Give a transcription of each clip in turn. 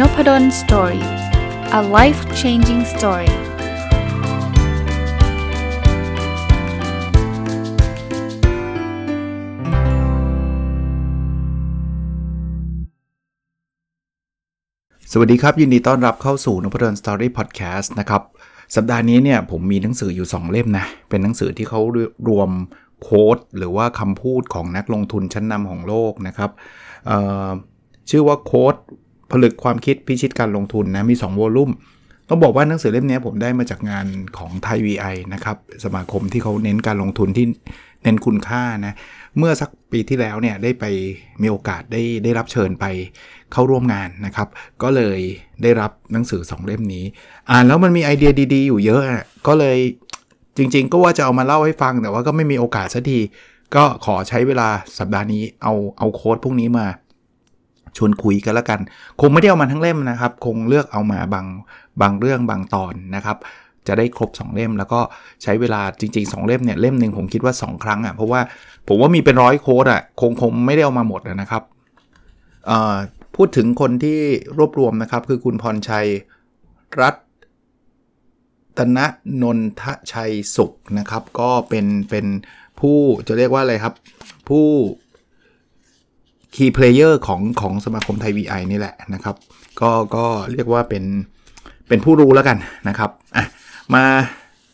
Nopadon Story. A life-changing story.สวัสดีครับยินดีต้อนรับเข้าสู่ Nopadon Story Podcast นะครับสัปดาห์นี้เนี่ยผมมีหนังสืออยู่2เล่มนะเป็นหนังสือที่เขารวมโค้ดหรือว่าคำพูดของนักลงทุนชั้นนำของโลกนะครับชื่อว่าโค้ดผลึกความคิดพิชิตการลงทุนนะมี2วอลลุ่มต้องบอกว่าหนังสือเล่มนี้ผมได้มาจากงานของ Thai VI นะครับสมาคมที่เขาเน้นการลงทุนที่เน้นคุณค่านะเมื่อสักปีที่แล้วเนี่ยได้ไปมีโอกาสได้รับเชิญไปเข้าร่วมงานนะครับก็เลยได้รับหนังสือ2เล่มนี้อ่านแล้วมันมีไอเดียดีๆอยู่เยอะก็เลยจริงๆก็ว่าจะเอามาเล่าให้ฟังแต่ว่าก็ไม่มีโอกาสสักทีก็ขอใช้เวลาสัปดาห์นี้เอาโค้ดพวกนี้มาชวนคุยกันละกันคงไม่ได้เอามาทั้งเล่มนะครับคงเลือกเอามาบางเรื่องบางตอนนะครับจะได้ครบ2เล่มแล้วก็ใช้เวลาจริงๆ2เล่มเนี่ยเล่มนึงผมคิดว่า2ครั้งอ่ะเพราะว่าผมว่ามีเป็น100โค้ดอ่ะคงไม่ได้เอามาหมดนะครับพูดถึงคนที่รวบรวมนะครับคือคุณพรชัยรัตนนนทชัยสุขนะครับก็เป็นผู้จะเรียกว่าอะไรครับผู้คีย์เพลเยอร์ของสมาคมไทย VI นี่แหละนะครับก็เรียกว่าเป็นผู้รู้แล้วกันนะครับอ่ะมา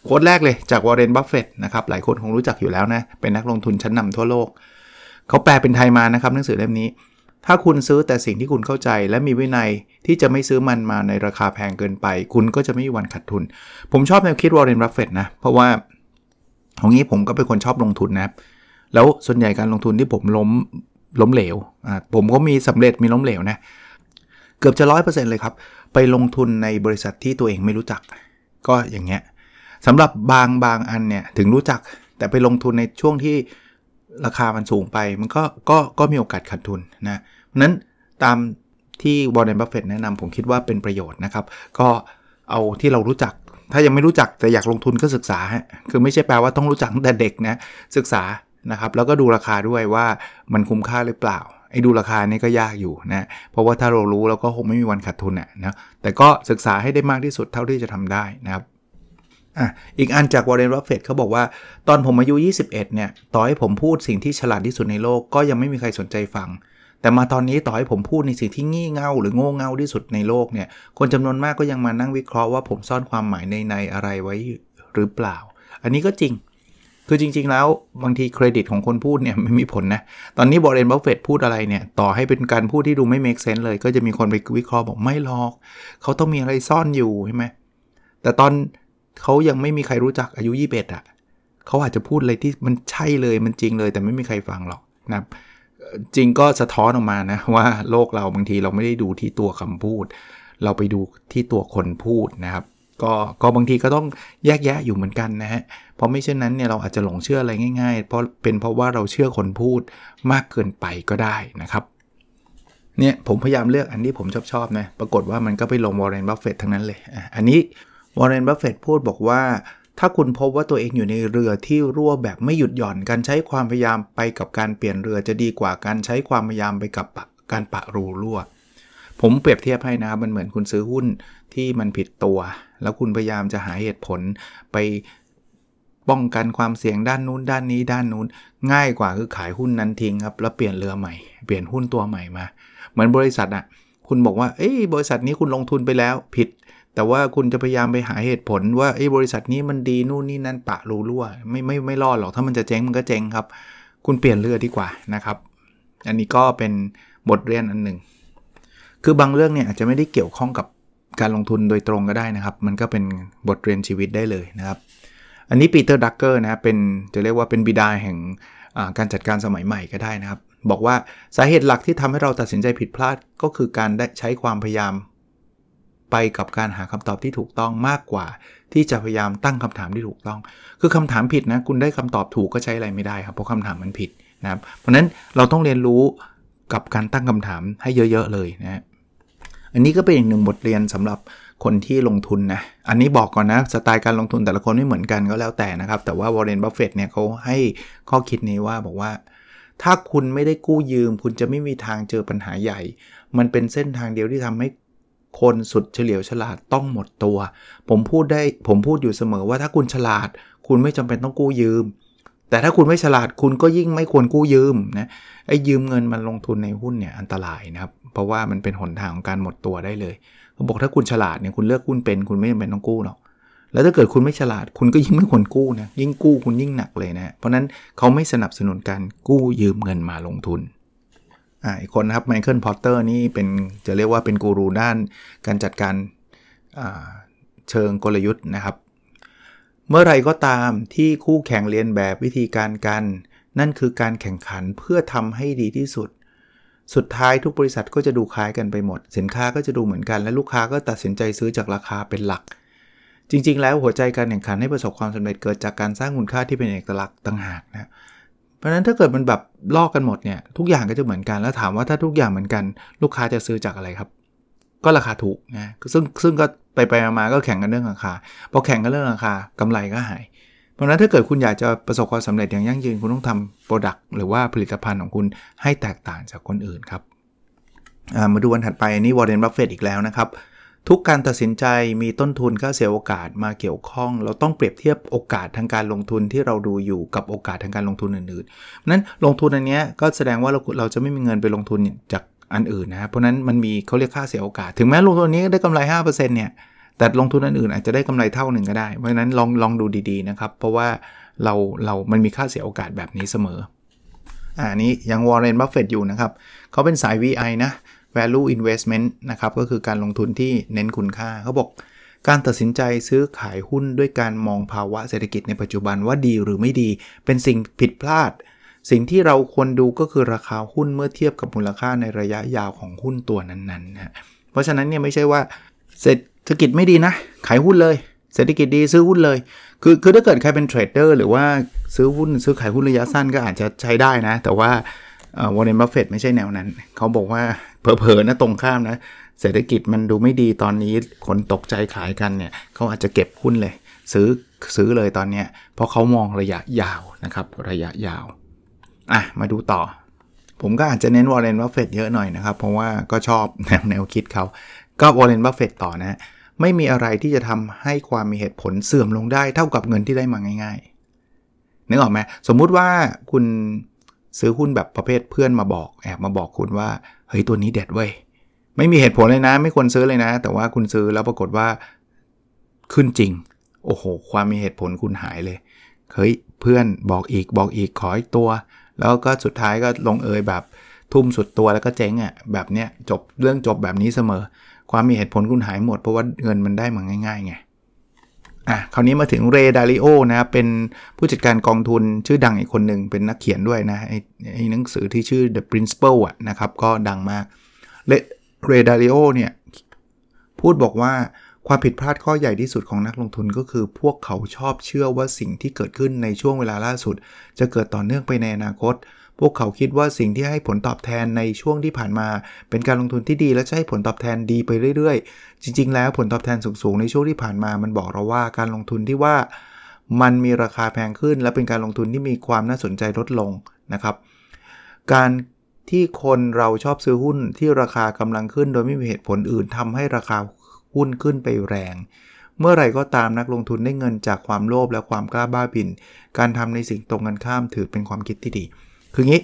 โค้ดแรกเลยจาก Warren Buffett นะครับหลายคนคงรู้จักอยู่แล้วนะเป็นนักลงทุนชั้นนำทั่วโลกเขาแปลเป็นไทยมานะครับหนังสือเล่มนี้ถ้าคุณซื้อแต่สิ่งที่คุณเข้าใจและมีวินัยที่จะไม่ซื้อมันมาในราคาแพงเกินไปคุณก็จะไม่มีวันขาดทุนผมชอบแนวคิด Warren Buffett นะเพราะว่าของนี้ผมก็เป็นคนชอบลงทุนนะครับแล้วส่วนใหญ่การลงทุนที่ผมล้มเหลวผมก็มีสำเร็จมีล้มเหลวนะเกือบจะ 100% เลยครับไปลงทุนในบริษัทที่ตัวเองไม่รู้จักก็อย่างเงี้ยสำหรับบางอันเนี่ยถึงรู้จักแต่ไปลงทุนในช่วงที่ราคามันสูงไปมันก็มีโอกาสขาดทุนนะนั้นตามที่ Warren Buffett แนะนำผมคิดว่าเป็นประโยชน์นะครับก็เอาที่เรารู้จักถ้ายังไม่รู้จักแต่อยากลงทุนก็ศึกษาฮะคือไม่ใช่แปลว่าต้องรู้จักตั้งแต่เด็กนะศึกษานะครับแล้วก็ดูราคาด้วยว่ามันคุ้มค่าหรือเปล่าไอ้ดูราคานี่ก็ยากอยู่นะเพราะว่าถ้าเรารู้เราก็คงไม่มีวันขาดทุนอ่ะนะแต่ก็ศึกษาให้ได้มากที่สุดเท่าที่จะทำได้นะครับอีกอันจาก Warren Buffett เขาบอกว่าตอนผมอายุ21เนี่ยต่อให้ผมพูดสิ่งที่ฉลาดที่สุดในโลกก็ยังไม่มีใครสนใจฟังแต่มาตอนนี้ต่อให้ผมพูดในสิ่งที่งี่เง่าหรือโง่เง่าที่สุดในโลกเนี่ยคนจำนวนมากก็ยังมานั่งวิเคราะห์ว่าผมซ่อนความหมายในอะไรไว้หรือเปล่าอันนี้ก็จริงคือจริงๆแล้วบางทีเครดิตของคนพูดเนี่ยไม่มีผลนะตอนนี้ Warren Buffett พูดอะไรเนี่ยต่อให้เป็นการพูดที่ดูไม่ make sense เลยก็จะมีคนไปวิเคราะห์บอกไม่หรอกเขาต้องมีอะไรซ่อนอยู่ใช่ไหมแต่ตอนเขายังไม่มีใครรู้จักอายุ21อ่ะเขาอาจจะพูดอะไรที่มันใช่เลยมันจริงเลยแต่ไม่มีใครฟังหรอกนะครับจริงก็สะท้อนออกมานะว่าโลกเราบางทีเราไม่ได้ดูที่ตัวคำพูดเราไปดูที่ตัวคนพูดนะครับก็บางทีก็ต้องแยกแยะอยู่เหมือนกันนะฮะเพราะไม่เช่นนั้นเนี่ยเราอาจจะหลงเชื่ออะไรง่ายๆเพราะว่าเราเชื่อคนพูดมากเกินไปก็ได้นะครับเนี่ยผมพยายามเลือกอันที่ผมชอบนะปรากฏว่ามันก็ไปลง Warren Buffett ทั้งนั้นเลยอันนี้ Warren Buffett พูดบอกว่าถ้าคุณพบว่าตัวเองอยู่ในเรือที่รั่วแบบไม่หยุดหย่อนการใช้ความพยายามไปกับการเปลี่ยนเรือจะดีกว่าการใช้ความพยายามไปกับการปะรูรั่วผมเปรียบเทียบให้นะมันเหมือนคุณซื้อหุ้นที่มันผิดตัวแล้วคุณพยายามจะหาเหตุผลไปป้องกันความเสี่ยงด้านนู้นด้านนี้ด้านนู้นง่ายกว่าคือขายหุ้นนั้นทิ้งครับแล้วเปลี่ยนเรือใหม่เปลี่ยนหุ้นตัวใหม่มาเหมือนบริษัทอ่ะคุณบอกว่าเอ้ยบริษัทนี้คุณลงทุนไปแล้วผิดแต่ว่าคุณจะพยายามไปหาเหตุผลว่าเอ้ยบริษัทนี้มันดีนู่นนี่นั่นปะรูรั่วไม่รอดหรอกถ้ามันจะเจ๊งมันก็เจ๊งครับคุณเปลี่ยนเรือดีกว่านะครับอันนี้ก็เป็นบทเรียนอันนึงคือบางเรื่องเนี่ยอาจจะไม่ได้เกี่ยวข้องกับการลงทุนโดยตรงก็ได้นะครับมันก็เป็นบทเรียนชีวิตได้เลยนะครับอันนี้ปีเตอร์ดักเกอร์นะเป็นจะเรียกว่าเป็นบิดาแห่งการจัดการสมัยใหม่ก็ได้นะครับบอกว่าสาเหตุหลักที่ทำให้เราตัดสินใจผิดพลาดก็คือการได้ใช้ความพยายามไปกับการหาคำตอบที่ถูกต้องมากกว่าที่จะพยายามตั้งคำถามที่ถูกต้องคือคำถามผิดนะคุณได้คำตอบถูกก็ใช้อะไรไม่ได้ครับเพราะคำถามมันผิดนะครับเพราะนั้นเราต้องเรียนรู้กับการตั้งคำถามให้เยอะๆเลยนะอันนี้ก็เป็นอีกหนึ่งบทเรียนสำหรับคนที่ลงทุนนะอันนี้บอกก่อนนะสไตล์การลงทุนแต่ละคนไม่เหมือนกันก็แล้วแต่นะครับแต่ว่า Warren Buffett เนี่ยเขาให้ข้อคิดนี้ว่าบอกว่าถ้าคุณไม่ได้กู้ยืมคุณจะไม่มีทางเจอปัญหาใหญ่มันเป็นเส้นทางเดียวที่ทำให้ คนสุดเฉลียวฉลาดต้องหมดตัวผมพูดอยู่เสมอว่าถ้าคุณฉลาดคุณไม่จำเป็นต้องกู้ยืมแต่ถ้าคุณไม่ฉลาดคุณก็ยิ่งไม่ควรกู้ยืมนะไอ้ยืมเงินมาลงทุนในหุ้นเนี่ยอันตรายนะครับเพราะว่ามันเป็นหนทางของการหมดตัวได้เลยเขาบอกถ้าคุณฉลาดเนี่ยคุณเลือกหุ้นเป็นคุณไม่จำเป็นต้องกู้หรอกแล้วถ้าเกิดคุณไม่ฉลาดคุณก็ยิ่งไม่ควรกู้นะยิ่งกู้คุณยิ่งหนักเลยนะเพราะนั้นเขาไม่สนับสนุนการกู้ยืมเงินมาลงทุนอีกคนนะครับ Michael Porter นี่เป็นจะเรียกว่าเป็นกูรูด้านการจัดการเชิงกลยุทธ์นะครับเมื่อไรก็ตามที่คู่แข่งเรียนแบบวิธีการกันนั่นคือการแข่งขันเพื่อทำให้ดีที่สุดสุดท้ายทุกบริษัทก็จะดูคล้ายกันไปหมดสินค้าก็จะดูเหมือนกันและลูกค้าก็ตัดสินใจซื้อจากราคาเป็นหลักจริงๆแล้วหัวใจการแข่งขันให้ประสบความสำเร็จเกิดจากการสร้างคุณค่าที่เป็นเอกลักษณ์ต่างหากนะเพราะนั้นถ้าเกิดมันแบบลอกกันหมดเนี่ยทุกอย่างก็จะเหมือนกันแล้วถามว่าถ้าทุกอย่างเหมือนกันลูกค้าจะซื้อจากอะไรครับก็ราคาถูกนะซึ่งก็ไปมาก็แข่งกันเรื่องราคาพอแข่งกันเรื่องราคากำไรก็หายเพราะนั้นถ้าเกิดคุณอยากจะประสบความสำเร็จอย่างยั่งยืนคุณต้องทำโปรดักต์หรือว่าผลิตภัณฑ์ของคุณให้แตกต่างจากคนอื่นครับมาดูวันถัดไปนี่ Warren Buffett อีกแล้วนะครับทุกการตัดสินใจมีต้นทุนค่าเสียโอกาสมาเกี่ยวข้องเราต้องเปรียบเทียบโอกาสทางการลงทุนที่เราดูอยู่กับโอกาสทางการลงทุนอื่นๆนั้นลงทุนอันนี้ก็แสดงว่าเราจะไม่มีเงินไปลงทุนจากอันอื่นนะเพราะนั้นมันมีเขาเรียกค่าเสียโอกาสถึงแม้ลงทุนนี้ได้กำไร 5% เนี่ยแต่ลงทุนอันอื่นอาจจะได้กำไรเท่าหนึ่งก็ได้เพราะนั้นลองดูดีๆนะครับเพราะว่ามันมีค่าเสียโอกาสแบบนี้เสมออันนี้ยัง Warren Buffett อยู่นะครับเขาเป็นสาย VI นะvalue investment นะครับก็คือการลงทุนที่เน้นคุณค่าเขาบอกการตัดสินใจซื้อขายหุ้นด้วยการมองภาวะเศรษฐกิจในปัจจุบันว่าดีหรือไม่ดีเป็นสิ่งผิดพลาดสิ่งที่เราควรดูก็คือราคาหุ้นเมื่อเทียบกับมูลค่าในระยะยาวของหุ้นตัวนั้นๆนะเพราะฉะนั้นเนี่ยไม่ใช่ว่าเศรษฐกิจไม่ดีนะขายหุ้นเลยเศรษฐกิจดีซื้อหุ้นเลยคือถ้าเกิดใครเป็นเทรดเดอร์หรือว่าซื้อหุ้นซื้อขายหุ้นระยะสั้นก็อาจจะใช้ได้นะแต่ว่าวอร์เรน บัฟเฟตต์ไม่ใช่แนวนั้นเขาบอกว่าเผลอๆนะตรงข้ามนะเศรษฐกิจมันดูไม่ดีตอนนี้คนตกใจขายกันเนี่ยเขาอาจจะเก็บหุ้นเลยซื้อเลยตอนเนี้ยเพราะเขามองระยะยาวนะครับระยะยาวมาดูต่อผมก็อาจจะเน้นวอร์เรน บัฟเฟตต์เยอะหน่อยนะครับเพราะว่าก็ชอบแนวคิดเขาก็วอร์เรน บัฟเฟตต์ต่อนะไม่มีอะไรที่จะทำให้ความมีเหตุผลเสื่อมลงได้เท่ากับเงินที่ได้มาง่ายๆนึกออกไหมสมมุติว่าคุณซื้อหุ้นแบบประเภทเพื่อนมาบอกแอบมาบอกคุณว่าเฮ้ยตัวนี้เด็ดเว้ยไม่มีเหตุผลเลยนะไม่ควรซื้อเลยนะแต่ว่าคุณซื้อแล้วปรากฏว่าขึ้นจริงโอ้โหความมีเหตุผลคุณหายเลยเฮ้ยเพื่อนบอกอีกขออีกตัวแล้วก็สุดท้ายก็ลงเอยแบบทุ่มสุดตัวแล้วก็เจ๊งแบบเนี้ยจบแบบนี้เสมอความมีเหตุผลคุณหายหมดเพราะว่าเงินมันได้มาง่ายๆไงคราวนี้มาถึงเรดาริโอนะครับเป็นผู้จัดการกองทุนชื่อดังอีกคนหนึ่งเป็นนักเขียนด้วยนะไอ้หนังสือที่ชื่อ The Principles นะครับก็ดังมากเรดาริโอเนี่ยพูดบอกว่าความผิดพลาดข้อใหญ่ที่สุดของนักลงทุนก็คือพวกเขาชอบเชื่อว่าสิ่งที่เกิดขึ้นในช่วงเวลาล่าสุดจะเกิดต่อเนื่องไปในอนาคตพวกเขาคิดว่าสิ่งที่ให้ผลตอบแทนในช่วงที่ผ่านมาเป็นการลงทุนที่ดีและจะให้ผลตอบแทนดีไปเรื่อยๆจริงๆแล้วผลตอบแทนสูงๆในช่วงที่ผ่านมามันบอกเราว่าการลงทุนที่ว่ามันมีราคาแพงขึ้นและเป็นการลงทุนที่มีความน่าสนใจลดลงนะครับการที่คนเราชอบซื้อหุ้นที่ราคากำลังขึ้นโดยไม่มีเหตุผลอื่นทำให้ราคาหุ้นขึ้นไปแรงเมื่อไหร่ก็ตามนักลงทุนได้เงินจากความโลภและความกล้าบ้าบิ่นการทำในสิ่งตรงกันข้ามถือเป็นความคิดที่ดีคืองี้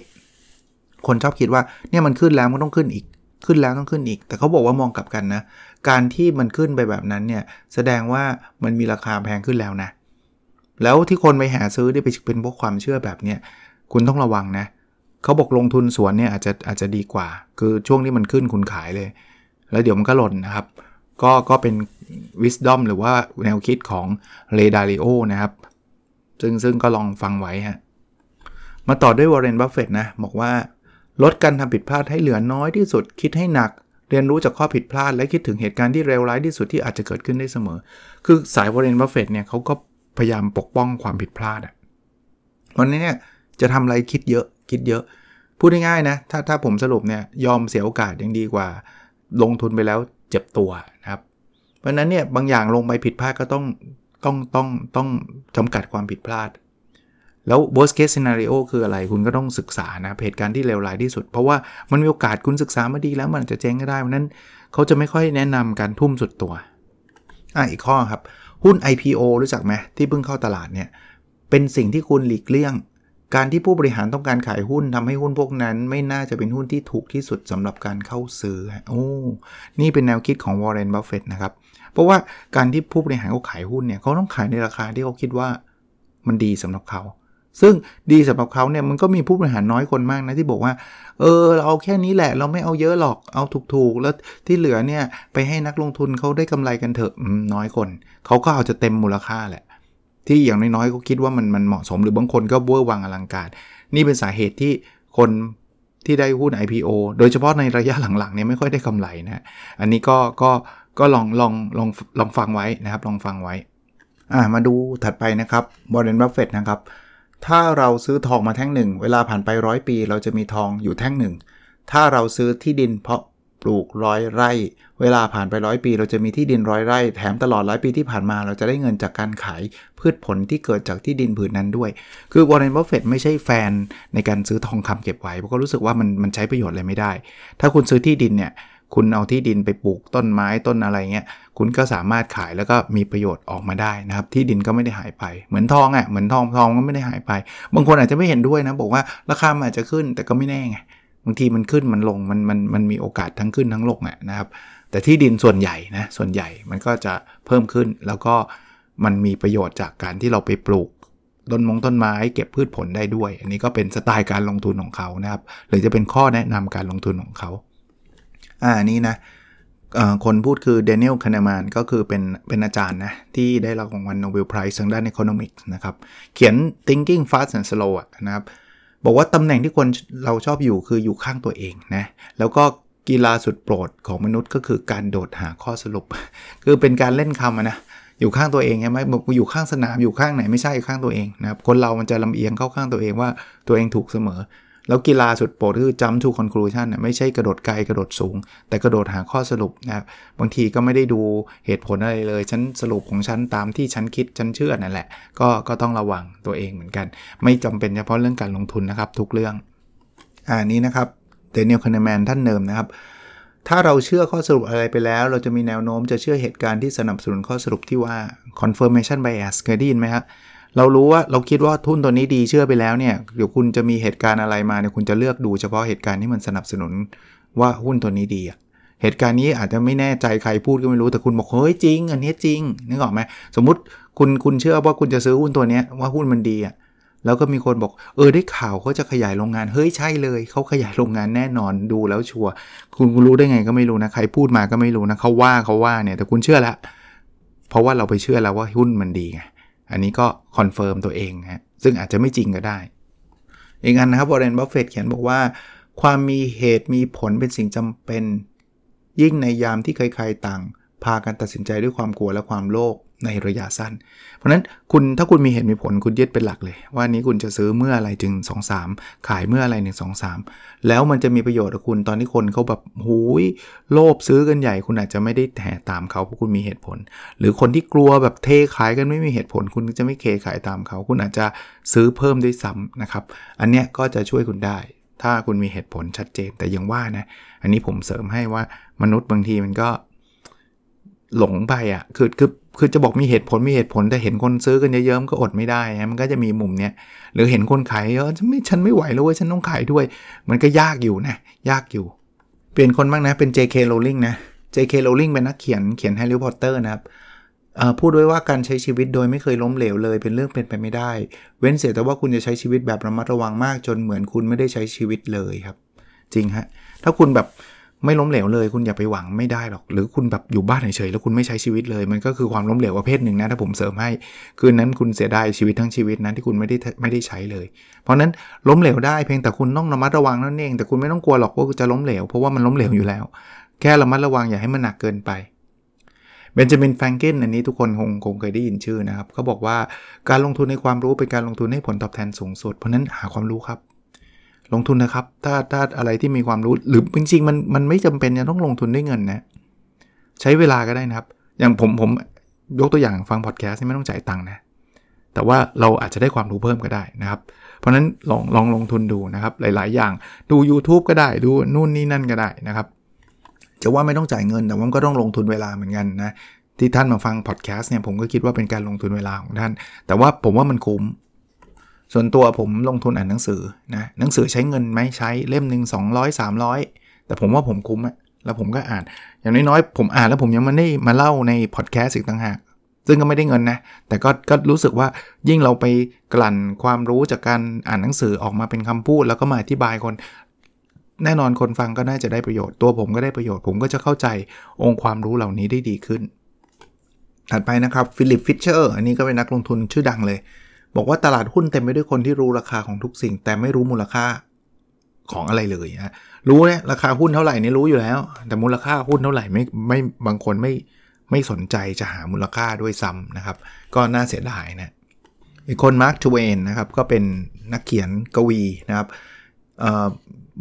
คนชอบคิดว่าเนี่ยมันขึ้นแล้วมันต้องขึ้นอีกขึ้นแล้วต้องขึ้นอีกแต่เขาบอกว่ามองกลับกันนะการที่มันขึ้นไปแบบนั้นเนี่ยแสดงว่ามันมีราคาแพงขึ้นแล้วนะแล้วที่คนไปหาซื้อได้ไปเป็นพวกความเชื่อแบบเนี้ยคุณต้องระวังนะเขาบอกลงทุนสวนเนี่ยอาจจะดีกว่าคือช่วงที่มันขึ้นคุณขายเลยแล้วเดี๋ยวมันก็หล่นนะครับก็เป็น wisdom หรือว่าแนวคิดของเรดาริโอนะครับซึ่งก็ลองฟังไว้ฮะมาต่อด้วย Warren Buffett นะบอกว่าลดการทำผิดพลาดให้เหลือน้อยที่สุดคิดให้หนักเรียนรู้จากข้อผิดพลาดและคิดถึงเหตุการณ์ที่เลวร้ายที่สุดที่อาจจะเกิดขึ้นได้เสมอคือสาย Warren Buffett เนี่ยเขาก็พยายามปกป้องความผิดพลาดวันนี้เนี่ยจะทำอะไรคิดเยอะพูดง่ายๆนะถ้าผมสรุปเนี่ยยอมเสียโอกาสยังดีกว่าลงทุนไปแล้วเจ็บตัวนะครับเพราะนั้นเนี่ยบางอย่างลงไปผิดพลาดก็ต้องจำกัดความผิดพลาด แล้ว worst case scenario คืออะไรคุณก็ต้องศึกษานะเหตุการณ์ที่เลวร้ายที่สุดเพราะว่ามันมีโอกาสคุณศึกษามาดีแล้วมันจะเจ๊งก็ได้เพราะนั้นเขาจะไม่ค่อยแนะนำการทุ่มสุดตัวอีกข้อครับหุ้น IPO รู้จักไหมที่เพิ่งเข้าตลาดเนี่ยเป็นสิ่งที่คุณหลีกเลี่ยงการที่ผู้บริหารต้องการขายหุ้นทำให้หุ้นพวกนั้นไม่น่าจะเป็นหุ้นที่ถูกที่สุดสำหรับการเข้าซื้อโอ้นี่เป็นแนวคิดของ Warren Buffett นะครับเพราะว่าการที่ผู้บริหารเขาขายหุ้นเนี่ยเขาต้องขายในราคาที่เขาคิดว่ามันดีสำหรับเขาซึ่งดีสำหรับเขาเนี่ยมันก็มีผู้บริหารน้อยคนมากนะที่บอกว่าเราเอาแค่นี้แหละเราไม่เอาเยอะหรอกเอาถูกๆแล้วที่เหลือเนี่ยไปให้นักลงทุนเขาได้กำไรกันเถอะน้อยคนเขาก็เอาจะเต็มมูลค่าแหละที่อย่างน้อยๆเขาคิดว่ามันเหมาะสมหรือบางคนก็เวอร์วังอลังการนี่เป็นสาเหตุที่คนที่ได้หุ้น IPO โดยเฉพาะในระยะหลังๆเนี่ยไม่ค่อยได้กำไรนะอันนี้ก็ลองฟังไว้นะครับลองฟังไว้มาดูถัดไปนะครับ Warren Buffett นะครับถ้าเราซื้อทองมาแท่งหนึ่งเวลาผ่านไป100 ปีเราจะมีทองอยู่แท่งหนึ่งถ้าเราซื้อที่ดินเพาะปลูก100 ไร่เวลาผ่านไป100 ปีเราจะมีที่ดิน100 ไร่แถมตลอด100 ปีที่ผ่านมาเราจะได้เงินจากการขายพืชผลที่เกิดจากที่ดินผืนนั้นด้วยคือ Warren Buffett ไม่ใช่แฟนในการซื้อทองคำเก็บไว้เพราะก็รู้สึกว่ามันใช้ประโยชน์อะไรไม่ได้ถ้าคุณซื้อที่ดินเนี่ยคุณเอาที่ดินไปปลูกต้นไม้ต้นอะไรเงี้ยคุณก็สามารถขายแล้วก็มีประโยชน์ออกมาได้นะครับที่ดินก็ไม่ได้หายไปเหมือนทองอ่ะเหมือนทองก็ไม่ได้หายไปบางคนอาจจะไม่เห็นด้วยนะบอกว่าราคาอาจจะขึ้นแต่ก็ไม่แน่ไงบางทีมันขึ้นมันลงมันมีโอกาสทั้งขึ้นทั้งลงอ่ะนะครับแต่ที่ดินส่วนใหญ่นะส่วนใหญ่มันก็จะเพิ่มขึ้นแล้วก็มันมีประโยชน์จากการที่เราไปปลูกต้นไม้เก็บพืชผลได้ด้วยอันนี้ก็เป็นสไตล์การลงทุนของเขานะครับหรือจะเป็นข้อแนะนำการลงทุนของเขานี่นะคนพูดคือ Daniel Kahneman ก็คือเป็นอาจารย์นะที่ได้รับรางวัล Nobel Prize ทางด้าน Economics นะครับเขียน Thinking Fast and Slow นะครับบอกว่าตำแหน่งที่คนเราชอบอยู่คืออยู่ข้างตัวเองนะแล้วก็กีฬาสุดโปรดของมนุษย์ก็คือการโดดหาข้อสรุปคือเป็นการเล่นคำนะอยู่ข้างตัวเองใช่ไหมบอกอยู่ข้างสนามอยู่ข้างไหนไม่ใช่ข้างตัวเองนะครับคนเรามันจะลำเอียงเข้าข้างตัวเองว่าตัวเองถูกเสมอแล้วกีฬาสุดโปรดคือ jump to conclusion นะไม่ใช่กระโดดไกลกระโดดสูงแต่กระโดดหาข้อสรุปนะครับบางทีก็ไม่ได้ดูเหตุผลอะไรเลยฉันสรุปของฉันตามที่ฉันคิดฉันเชื่อนั่นแหละก็ต้องระวังตัวเองเหมือนกันไม่จำเป็นเฉพาะเรื่องการลงทุนนะครับทุกเรื่องนี้นะครับเดเนียล คาห์เนแมนท่านเดิมนะครับถ้าเราเชื่อข้อสรุปอะไรไปแล้วเราจะมีแนวโน้มจะเชื่อเหตุการณ์ที่สนับสนุนข้อสรุปที่ว่า confirmation bias เคยได้ยินไหมครับเรารู้ว่าเราคิดว่าทุนตัวนี้ดีเชื่อไปแล้วเนี่ยเดี๋ยวคุณจะมีเหตุการณ์อะไรมาเนี่ยคุณจะเลือกดูเฉพาะเหตุการณ์ที่มันสนับสนุนว่าหุ้นตัวนี้ดีเหตุการณ์นี้อาจจะไม่แน่ใจใครพูดก็ไม่รู้แต่คุณบอกเฮ้ยจริงอันนี้จริงนึกออกไหมสมมติคุณเชื่อว่าคุณจะซื้อหุ้นตัวนี้ว่าหุ้นมันดีแล้วก็มีคนบอกได้ข่าวเขาจะขยายโรงงานเฮ้ยใช่เลยเขาขยายโรงงานแน่นอนดูแล้วชัวร์คุณรู้ได้ไงก็ไม่รู้นะใครพูดมาก็ไม่รู้นะเขาว่าเนี่ยแต่คุณเชื่อละเพราะว่าเราไปเชื่อแล้วว่าหุ้นมันดีไงอันนี้ก็คอนเฟิร์มตัวเองฮะซึ่งอาจจะไม่จริงก็ได้อีกอันนะครับ Warren Buffett เขียนบอกว่าความมีเหตุมีผลเป็นสิ่งจำเป็นยิ่งในยามที่ใครๆต่างพากันตัดสินใจด้วยความกลัวและความโลภในระยะสั้นเพราะนั้นคุณถ้าคุณมีเหตุมีผลคุณยึดเป็นหลักเลยว่านี้คุณจะซื้อเมื่ออะไรจึง 1-2-3 ขายเมื่ออะไร 1-2-3 แล้วมันจะมีประโยชน์กับคุณตอนที่คนเขาแบบหูยโลภซื้อกันใหญ่คุณอาจจะไม่ได้แห่ตามเขาเพราะคุณมีเหตุผลหรือคนที่กลัวแบบเทขายกันไม่มีเหตุผลคุณจะไม่เคขายตามเขาคุณอาจจะซื้อเพิ่มด้วยซ้ำนะครับอันเนี้ยก็จะช่วยคุณได้ถ้าคุณมีเหตุผลชัดเจนแต่ยังว่านะอันนี้ผมเสริมให้ว่ามนุษย์บางทีมันก็หลงไปคือจะบอกมีเหตุผลแต่เห็นคนซื้อกันเยอะๆก็อดไม่ได้นะมันก็จะมีมุมเนี้ยหรือเห็นคนขายเยอะฉันไม่ไหวแล้วเว้ยฉันต้องขายด้วยมันก็ยากอยู่เปลี่ยนคนบ้างนะเป็น JK Rowling นะ JK Rowling เป็นนักเขียน Harry Potter นะครับพูดไว้ว่าการใช้ชีวิตโดยไม่เคยล้มเหลวเลยเป็นเรื่องเป็นไปไม่ได้เว้นเสียแต่ว่าคุณจะใช้ชีวิตแบบระมัดระวังมากจนเหมือนคุณไม่ได้ใช้ชีวิตเลยครับจริงฮะถ้าคุณแบบไม่ล้มเหลวเลยคุณอย่าไปหวังไม่ได้หรอกหรือคุณแบบอยู่บ้านเฉยๆแล้วคุณไม่ใช้ชีวิตเลยมันก็คือความล้มเหลวประเภทหนึ่งนะถ้าผมเสริมให้คืนนั้นคุณเสียดายชีวิตทั้งชีวิตนั้นที่คุณไม่ได้ใช้เลยเพราะนั้นล้มเหลวได้เพียงแต่คุณต้องระมัดระวังนั่นเองแต่คุณไม่ต้องกลัวหรอกว่าจะล้มเหลวเพราะว่ามันล้มเหลวอยู่แล้วแค่ระมัดระวังอย่าให้มันหนักเกินไปเบนจามิน แฟรงเกนอันนี้ทุกคนคงเคยได้ยินชื่อนะครับเขาบอกว่าการลงทุนในความรู้เป็นการลงทุนให้ผลตอบแทนสูงสุดเพราะนั้นหาความรู้ครับลงทุนนะครับถ้าอะไรที่มีความรู้หรือจริงๆมันไม่จำเป็นจะต้องลงทุนด้วยเงินนะใช้เวลาก็ได้นะครับอย่างผมยกตัวอย่างฟังพอดแคสต์ไม่ต้องจ่ายตังค์นะ แต่ว่าเราอาจจะได้ความรู้เพิ่มก็ได้นะครับเพราะนั้นลองลงทุนดูนะครับหลายๆอย่างดู YouTube ก็ได้ดูนู่นนี่นั่นก็ได้นะครับจะว่าไม่ต้องจ่ายเงินแต่ว่าก็ต้องลงทุนเวลาเหมือนกันนะที่ท่านมาฟังพอดแคสต์เนี่ยผมก็คิดว่าเป็นการลงทุนเวลาของท่านแต่ว่าผมว่ามันคุ้มส่วนตัวผมลงทุนอ่านหนังสือนะหนังสือใช้เงินไหมใช้เล่มนึง200 300แต่ผมว่าผมคุ้มอะแล้วผมก็อ่านอย่างน้อยๆผมอ่านแล้วผมยังไม่ได้มาเล่าในพอดแคสต์อีกต่างหากซึ่งก็ไม่ได้เงินนะแต่ก็รู้สึกว่ายิ่งเราไปกลั่นความรู้จากการอ่านหนังสือออกมาเป็นคำพูดแล้วก็มาอธิบายคนแน่นอนคนฟังก็น่าจะได้ประโยชน์ตัวผมก็ได้ประโยชน์ผมก็จะเข้าใจองค์ความรู้เหล่านี้ได้ดีขึ้นถัดไปนะครับฟิลิปฟิชเชอร์อันนี้ก็เป็นนักลงทุนชื่อดังเลยบอกว่าตลาดหุ้นเต็มไปด้วยคนที่รู้ราคาของทุกสิ่งแต่ไม่รู้มูลค่าของอะไรเลยฮะรู้เนี่ยราคาหุ้นเท่าไหร่นี่รู้อยู่แล้วแต่มูลค่าหุ้นเท่าไหร่ไม่บางคนไม่สนใจจะหามูลค่าด้วยซ้ำนะครับก็น่าเสียดายนะอีกคนมาร์คทเวนนะครับก็เป็นนักเขียนกวีนะครับ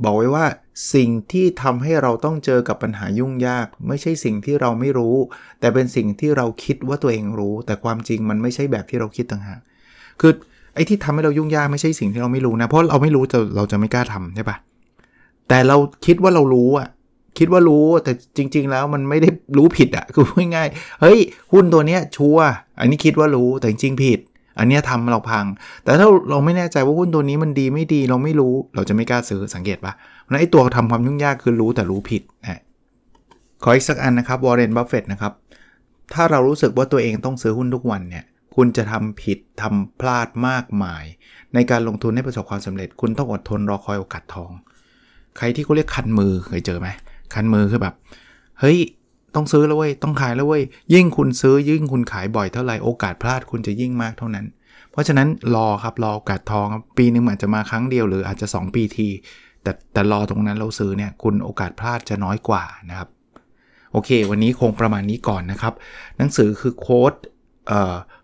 บอกไว้ว่าสิ่งที่ทำให้เราต้องเจอกับปัญหายุ่งยากไม่ใช่สิ่งที่เราไม่รู้แต่เป็นสิ่งที่เราคิดว่าตัวเองรู้แต่ความจริงมันไม่ใช่แบบที่เราคิดต่างหากคือไอ้ที่ทำให้เรายุ่งยากไม่ใช่สิ่งที่เราไม่รู้นะเพราะเราไม่รู้เราจะไม่กล้าทำใช่ปะแต่เราคิดว่าเรารู้อะคิดว่ารู้แต่จริงๆแล้วมันไม่ได้รู้ผิดอะคือพูดง่ายๆเฮ้ยหุ้นตัวเนี้ยชัวร์อันนี้คิดว่ารู้แต่จริงๆผิดอันเนี้ยทำเราพังแต่ถ้าเราไม่แน่ใจว่าหุ้นตัวนี้มันดีไม่ดีเราไม่รู้เราจะไม่กล้าซื้อสังเกตปะนะไอ้ตัวทำความยุ่งยากคือรู้แต่รู้ผิดนะขออีกสักอันนะครับ Warren Buffett นะครับถ้าเรารู้สึกว่าตัวเองต้องซื้อหุ้นทุกวันเนี่ยคุณจะทำผิดทำพลาดมากมายในการลงทุนให้ประสบความสำเร็จคุณต้องอดทนรอคอยโอกาสทองใครที่เขาเรียกคันมือเคยเจอไหมคันมือคือแบบเฮ้ยต้องซื้อแล้วเว้ยต้องขายแล้วเว้ยยิ่งคุณซื้อยิ่งคุณขายบ่อยเท่าไหร่โอกาสพลาดคุณจะยิ่งมากเท่านั้นเพราะฉะนั้นรอครับรอโอกาสทองปีนึงอาจจะมาครั้งเดียวหรืออาจจะ2ปีทีแต่รอตรงนั้นเราซื้อเนี่ยคุณโอกาสพลาดจะน้อยกว่านะครับโอเควันนี้คงประมาณนี้ก่อนนะครับหนังสือคือโค้ด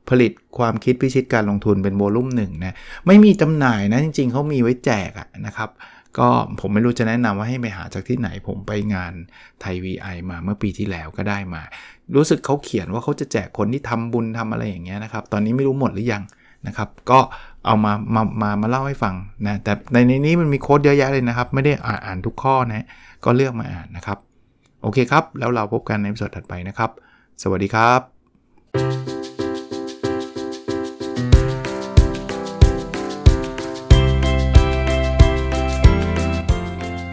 ผลิตความคิดพิชิตการลงทุนเป็นวอลุ่ม1นะไม่มีจำหน่ายนะจริงๆเขามีไว้แจกนะครับก็ผมไม่รู้จะแนะนำว่าให้ไปหาจากที่ไหนผมไปงาน Thai VI มาเมื่อปีที่แล้วก็ได้มารู้สึกเขาเขียนว่าเขาจะแจกคนที่ทำบุญทำอะไรอย่างเงี้ยนะครับตอนนี้ไม่รู้หมดหรือยังนะครับก็เอามาเล่าให้ฟังนะแต่ในนี้มันมีโค้ดเยอะแยะเลยนะครับไม่ได้อ่านทุกข้อนะก็เลือกมาอ่านนะครับโอเคครับแล้วเราพบกันในตอนถัดไปนะครับสวัสดีครับ